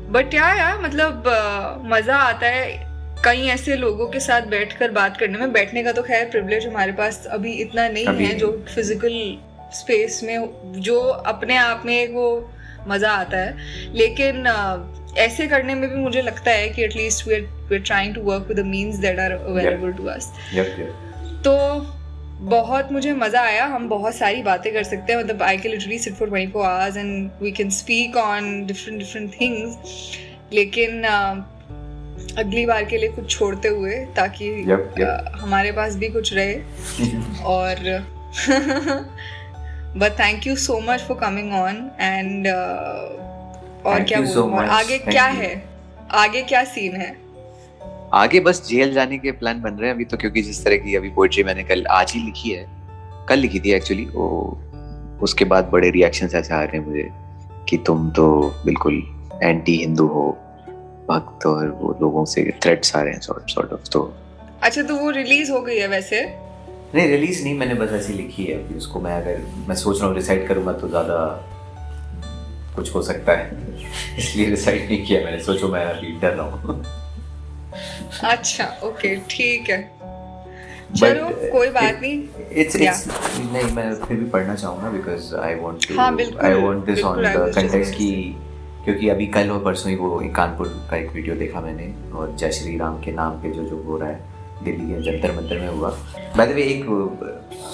बट यार मतलब मज़ा आता है कई ऐसे लोगों के साथ बैठकर बात करने में। बैठने का तो खैर प्रिविलेज हमारे पास अभी इतना नहीं है, जो फिजिकल स्पेस में, जो अपने आप में एक वो मज़ा आता है, लेकिन ऐसे करने में भी मुझे लगता है कि at least we are trying to work with the means that are available to us. तो बहुत मुझे मज़ा आया. हम बहुत सारी बातें कर सकते हैं, मतलब I can literally sit for 24 hours and we can speak on different things. लेकिन अगली बार के लिए कुछ छोड़ते हुए ताकि हमारे पास भी कुछ रहे. और but thank you so much for coming on and और क्या बोलूं, आगे क्या है, आगे क्या सीन है? आगे बस जेल जाने के प्लान बन रहे हैं अभी तो, क्योंकि जिस तरह की अभी पोएट्री मैंने कल लिखी थी एक्चुअली, उसके बाद बड़े रिएक्शंस ऐसे आ रहे हैं मुझे कि तुम तो बिल्कुल एंटी हिंदू हो भक्त, और वो लोगों से थ्रेट्स आ रहे हैं sort of. तो अच्छा, तो वो रिलीज हो गई है वैसे? नहीं, रिलीज नहीं, मैंने बस ऐसी लिखी है अभी उसको. मैं अगर मैं सोच रहा हूँ डिसाइड करूँगा तो ज़्यादा कुछ हो सकता है, इसलिए डिसाइड नहीं किया मैंने. सोचो मैं अभी डर रहा हूँ. अच्छा, ओके, ठीक है, चलो कोई बात नहीं. इट्स नहीं, मैं फिर भी पढ़ना चाहूँगा because I want this on the context की, क्योंकि अभी कल और परसों ही वो कानपुर का एक वीडियो देखा मैंने, और जय श्री राम के नाम पे जो हो रहा है दिल्ली के जंतर मंतर में हुआ. बाय द वे, एक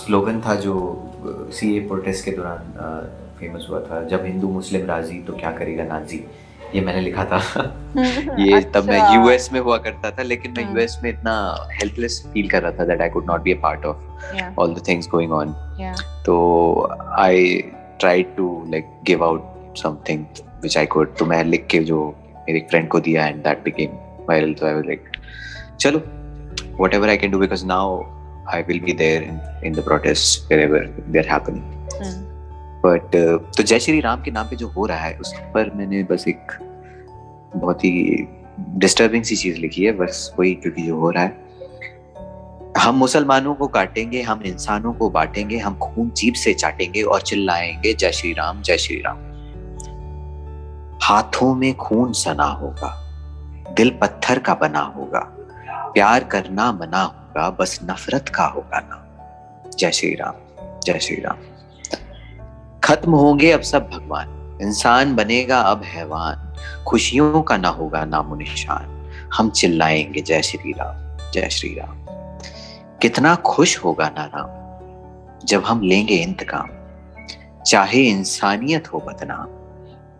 स्लोगन था जो सीए प्रोटेस्ट के दौरान फेमस हुआ था, जब हिंदू मुस्लिम राजी तो क्या करेगा नाजी. ये मैंने लिखा था. ये तब मैं यूएस में हुआ करता था, लेकिन मैं यूएस में इतना हेल्पलेस फील कर रहा था that I could not be a part of all the things going on. तो I tried to like give out something which I could. तो मैं लिख के जो मेरे एक फ्रेंड को दिया एंड दैट बिकेम वायरल. तो आई वाज लाइक चलो whatever I can do because now I will be there in the protest wherever they are happening. But तो जय श्री राम के नाम पे जो हो रहा है उस पर मैंने बस एक बहुत ही डिस्टर्बिंग सी चीज़ लिखी है, बस वही, क्योंकि जो हो रहा है, हम मुसलमानों को काटेंगे, हम इंसानों को बांटेंगे, हम खून जीभ से चाटेंगे और चिल्लाएंगे जय श्री राम जय श्री राम. हाथों में खून सना होगा, दिल पत्थर का बना होगा, प्यार करना मना होगा, बस नफरत का होगा ना. जय श्री राम जय श्री राम. खत्म होंगे अब सब भगवान, इंसान बनेगा अब हैवान, खुशियों का ना होगा नामो निशान, हम चिल्लाएंगे जय श्री राम जय श्री राम. कितना खुश होगा ना राम जब हम लेंगे इंतकाम, चाहे इंसानियत हो बदनाम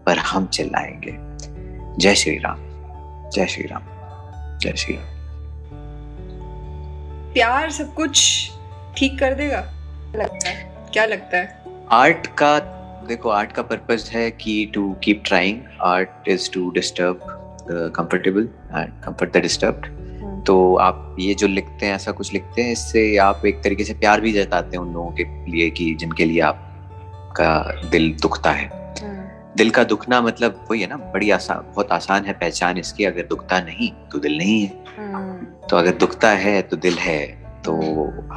पर हम चिल्लाएंगे जय श्री राम जय श्री राम जय श्री राम. प्यार सब कुछ ठीक कर देगा लगता है, क्या लगता है? आर्ट का देखो, आर्ट का पर्पस है कि to keep trying. Art is to disturb the comfortable and comfort the disturbed. तो आप ये जो लिखते हैं, ऐसा कुछ लिखते हैं, इससे आप एक तरीके से प्यार भी जताते हैं उन लोगों के लिए कि जिनके लिए आपका दिल दुखता है. दिल का दुखना मतलब वही है ना, बड़ी आसान, बहुत आसान है पहचान इसकी. अगर दुखता नहीं तो दिल नहीं है, तो अगर दुखता है तो दिल है. तो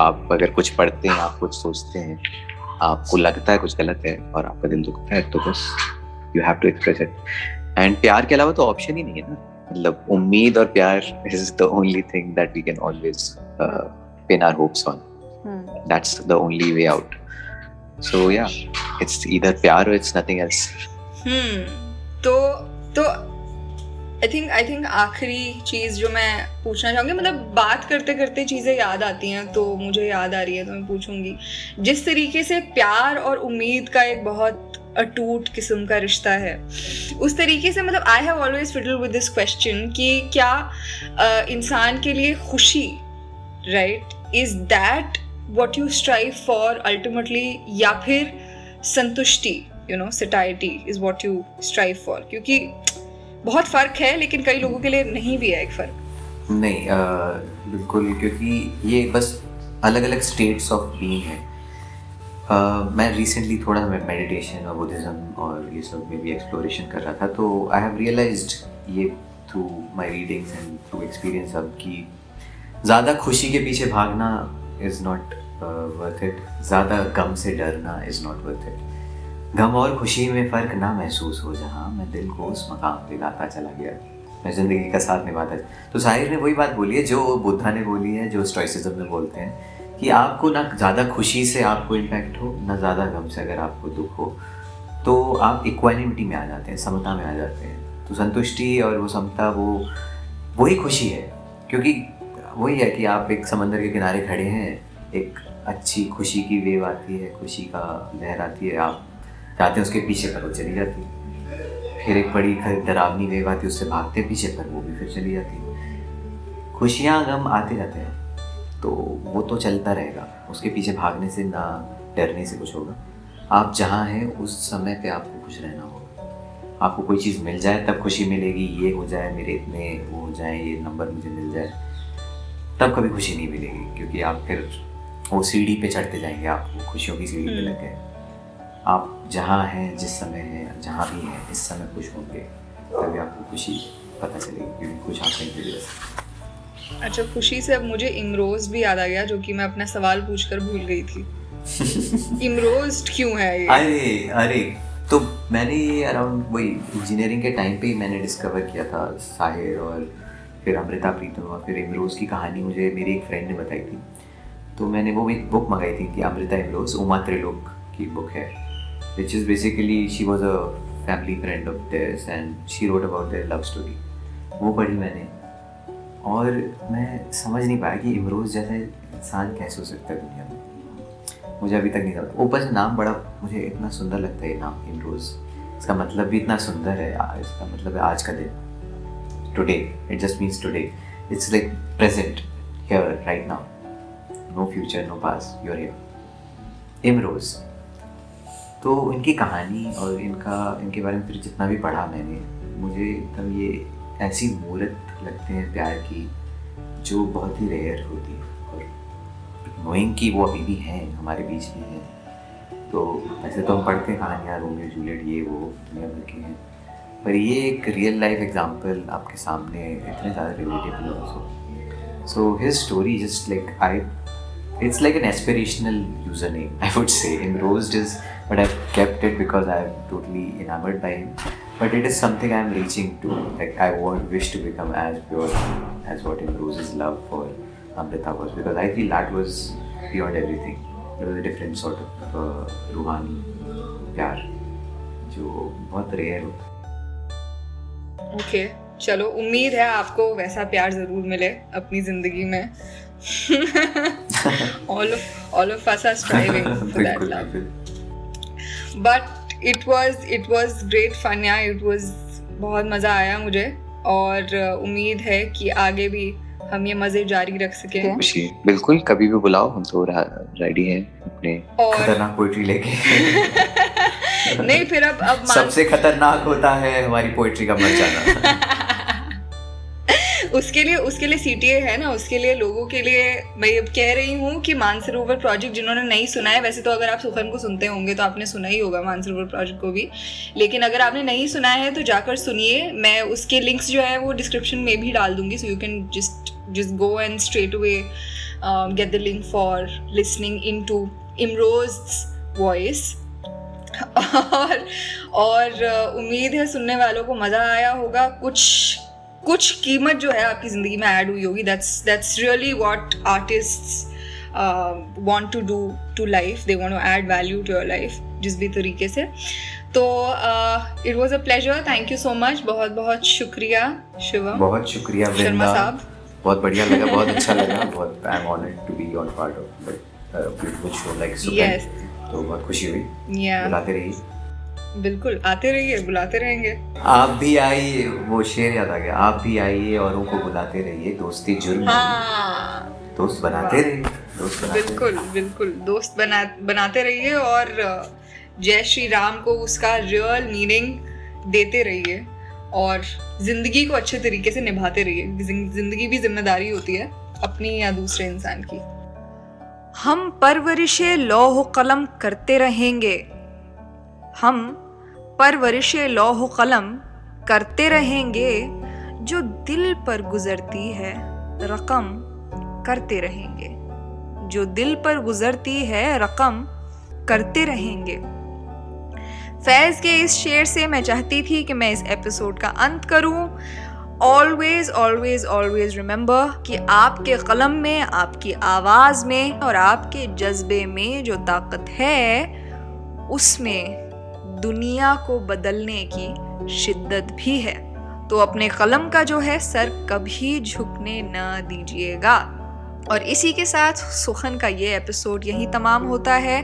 आप अगर कुछ पढ़ते हैं, आप कुछ सोचते हैं, आपको लगता है कुछ गलत है और आपका दिल दुखता है, तो बस you have to express it. And प्यार के अलावा तो ऑप्शन ही नहीं है ना, मतलब उम्मीद और प्यार is the only thing that we can always pin our hopes on. That's the only way out. So yeah, it's either प्यार और इट्स नथिंग एल्स. तो आई थिंक आखिरी चीज़ जो मैं पूछना चाहूँगी, मतलब बात करते करते चीज़ें याद आती हैं, तो मुझे याद आ रही है तो मैं पूछूंगी. जिस तरीके से प्यार और उम्मीद का एक बहुत अटूट किस्म का रिश्ता है, उस तरीके से मतलब I have always fiddled with this question कि क्या इंसान के लिए खुशी, right, is that what you strive for ultimately, या फिर संतुष्टि, you know, satisfaction is what you strive for? क्योंकि बहुत फर्क है, लेकिन कई लोगों के लिए नहीं भी है एक फर्क. नहीं, बिल्कुल, क्योंकि ये बस अलग अलग स्टेट्स ऑफ बीइंग है. मैं रिसेंटली थोड़ा मेडिटेशन और बुद्धिज़्म और ये सब में भी एक्सप्लोरेशन कर रहा था, तो आई हैव रियलाइज्ड ये through my readings and through experience अब कि ज़्यादा खुशी के पीछे भागना इज़ नॉट वर्थ इट, ज़्यादा गम से डरना इज़ नॉट वर्थ इट. गम और खुशी में फ़र्क ना महसूस हो जहाँ, मैं दिल को उस मकाम पे गाता चला गया, मैं ज़िंदगी का साथ निभाता. तो साहिर ने वही बात बोली है जो बुद्धा ने बोली है, जो स्टोइसिज्म में बोलते हैं कि आपको ना ज़्यादा खुशी से आपको इम्पैक्ट हो, ना ज़्यादा गम से अगर आपको दुख हो, तो आप इक्वालिटी में आ जाते हैं, समता में आ जाते हैं. तो संतुष्टि और वो समता, वही खुशी है. क्योंकि वही है कि आप एक समंदर के किनारे खड़े हैं, एक अच्छी खुशी की वेव आती है, खुशी का लहर आती है, आप जाते उसके पीछे पर वो चली जाती है। फिर एक बड़ी डरावनी वेव आती है, उससे भागते पीछे पर वो भी फिर चली जाती है। खुशियाँ गम आते रहते हैं, तो वो तो चलता रहेगा, उसके पीछे भागने से ना डरने से कुछ होगा। आप जहाँ हैं उस समय पे आपको खुश रहना होगा। आपको कोई चीज़ मिल जाए तब खुशी मिलेगी, ये हो जाए मेरे इतने वो हो जाए, ये नंबर मुझे मिल जाए, तब कभी खुशी नहीं मिलेगी, क्योंकि आप फिर वो सीढ़ी पे चढ़ते जाएंगे, आपको खुशियों की सीढ़ी पे लग गए। आप जहाँ हैं, जिस समय हैं, जहाँ भी हैं, इस समय खुश होंगे, तभी आपको खुशी पता चलेगी, क्योंकि खुश आप कहीं भी रह सकते। अच्छा, खुशी से अब मुझे इमरोज भी याद आ गया, जो कि मैं अपना सवाल पूछकर भूल गई थी। इमरोज्ड क्यों है ये? अरे तो मैंने ये अराउंड वही इंजीनियरिंग के टाइम पे ही मैंने डिस्कवर किया था। साहिर और फिर अमृता प्रीतम और फिर इमरोज की कहानी मुझे मेरी एक फ्रेंड ने बताई थी, तो मैंने वो एक बुक मंगाई थी कि अमृता इमरोज उमा त्रिलोक की बुक है, which is basically she was a family friend of theirs and she wrote about their love story. वो पढ़ी मैंने और मैं समझ नहीं पाया कि इमरोज जैसा इंसान कैसे हो सकता है दुनिया में, मुझे अभी तक नहीं समझ। ऊपर से नाम बड़ा मुझे इतना सुंदर लगता है, ये नाम इमरोज, इसका मतलब भी इतना सुंदर है, इसका मतलब है आज का दिन, today. It just means today, it's like present here right now, no future no past, you are here. Imroz तो इनकी कहानी और इनके बारे में फिर जितना भी पढ़ा मैंने, मुझे एकदम ये ऐसी मूर्त लगते हैं प्यार की, जो बहुत ही रेयर होती है, नोइंग कि वो अभी भी हैं, हमारे बीच में हैं। तो ऐसे तो हम पढ़ते हैं कहानियाँ, रोमियो जूलियट, ये वो दुनिया भर के हैं, पर ये एक रियल लाइफ एग्जांपल आपके सामने इतने ज़्यादा relatable also. So his story just like I it's like an aspirational user name I would say, इमरोज्ड is, but I kept it because I am totally enamoured by him, but it is something I am reaching to, like I want wish to become as pure as what Imroz is love for Amrita was, because I feel that was beyond everything. It was a different sort of रूहानी प्यार जो बहुत रेयर होता है। ओके, चलो, उम्मीद है आपको वैसा प्यार ज़रूर मिले अपनी ज़िंदगी में। all of us are striving for that love. But it was great fun यार, it was बहुत मज़ा आया मुझे, और उम्मीद है कि आगे भी हम ये मजे जारी रख सके। बिल्कुल, कभी भी बुलाओ, हम तो रेडी हैं अपने खतरनाक पोएट्री लेके। नहीं, फिर अब सबसे खतरनाक होता है हमारी पोएट्री का मर जाना। उसके लिए CTA है ना, उसके लिए लोगों के लिए मैं ये कह रही हूँ कि मानसरोवर प्रोजेक्ट, जिन्होंने नहीं सुना है, वैसे तो अगर आप सुखन को सुनते होंगे तो आपने सुना ही होगा मानसरोवर प्रोजेक्ट को भी, लेकिन अगर आपने नहीं सुना है तो जाकर सुनिए। मैं उसके लिंक्स जो है वो डिस्क्रिप्शन में भी डाल दूंगी, so you can just go and straight away get the link for listening in to इमरोज्ड्स voice. और उम्मीद है सुनने वालों को मज़ा आया होगा, कुछ कीमत जो है आपकी ज़िंदगी में ऐड हुई होगी। That's really what artists want to do to life, they want to add value to your life जिस भी तरीके से। तो it was a pleasure, thank you so much, बहुत बहुत शुक्रिया शिवम, बहुत शुक्रिया शर्मा साहब, बहुत बढ़िया लगा, बहुत अच्छा लगा, बहुत I am honoured to be on part of beautiful show like yes, तो बहुत खुशी हुई। बुलाते रहिए, बिल्कुल आते रहिए, बुलाते रहेंगे। आप भी आइए, वो शेर याद आ गया, आप भी आइए, औरों को बुलाते रहिए, दोस्ती जुर्म, दोस्त बनाते रहिए, बिल्कुल बिल्कुल दोस्त बनाते रहिए, और जय श्री राम को उसका रियल मीनिंग देते रहिए, और जिंदगी को अच्छे तरीके से निभाते रहिए। जिंदगी भी जिम्मेदारी होती है अपनी या दूसरे इंसान की। हम परवरिशे लौह कलम करते रहेंगे, हम परवरिशे लौह कलम करते रहेंगे, जो दिल पर गुजरती है रकम करते रहेंगे, जो दिल पर गुजरती है रकम करते रहेंगे। फैज़ के इस शेर से मैं चाहती थी कि मैं इस एपिसोड का अंत करूं। ऑलवेज ऑलवेज ऑलवेज रिमेंबर कि आपके कलम में, आपकी आवाज़ में और आपके जज्बे में जो ताकत है, उसमें दुनिया को बदलने की शिद्दत भी है। तो अपने कलम का जो है सर कभी झुकने ना दीजिएगा। और इसी के साथ सुखन का ये एपिसोड यहीं तमाम होता है.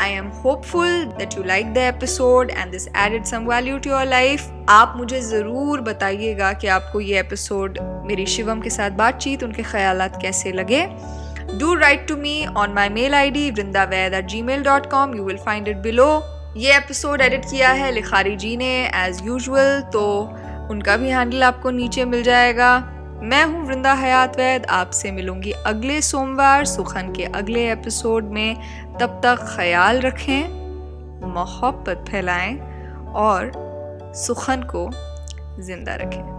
I am hopeful that you like the episode and this added some value to your life. आप मुझे ज़रूर बताइएगा कि आपको ये एपिसोड, मेरी शिवम के साथ बातचीत, उनके ख्यालात कैसे लगे. Do write to me on my mail ID vrindaved@gmail.com. You will find it below. ये एपिसोड एडिट किया है लिखारी जी ने as usual, तो उनका भी हैंडल आपको नीचे मिल जाएगा. मैं हूँ वृंदा हयात वैद, आपसे मिलूँगी अगले सोमवार सुखन के अगले एपिसोड में. तब तक ख्याल रखें, मोहब्बत फैलाएं और सुखन को जिंदा रखें.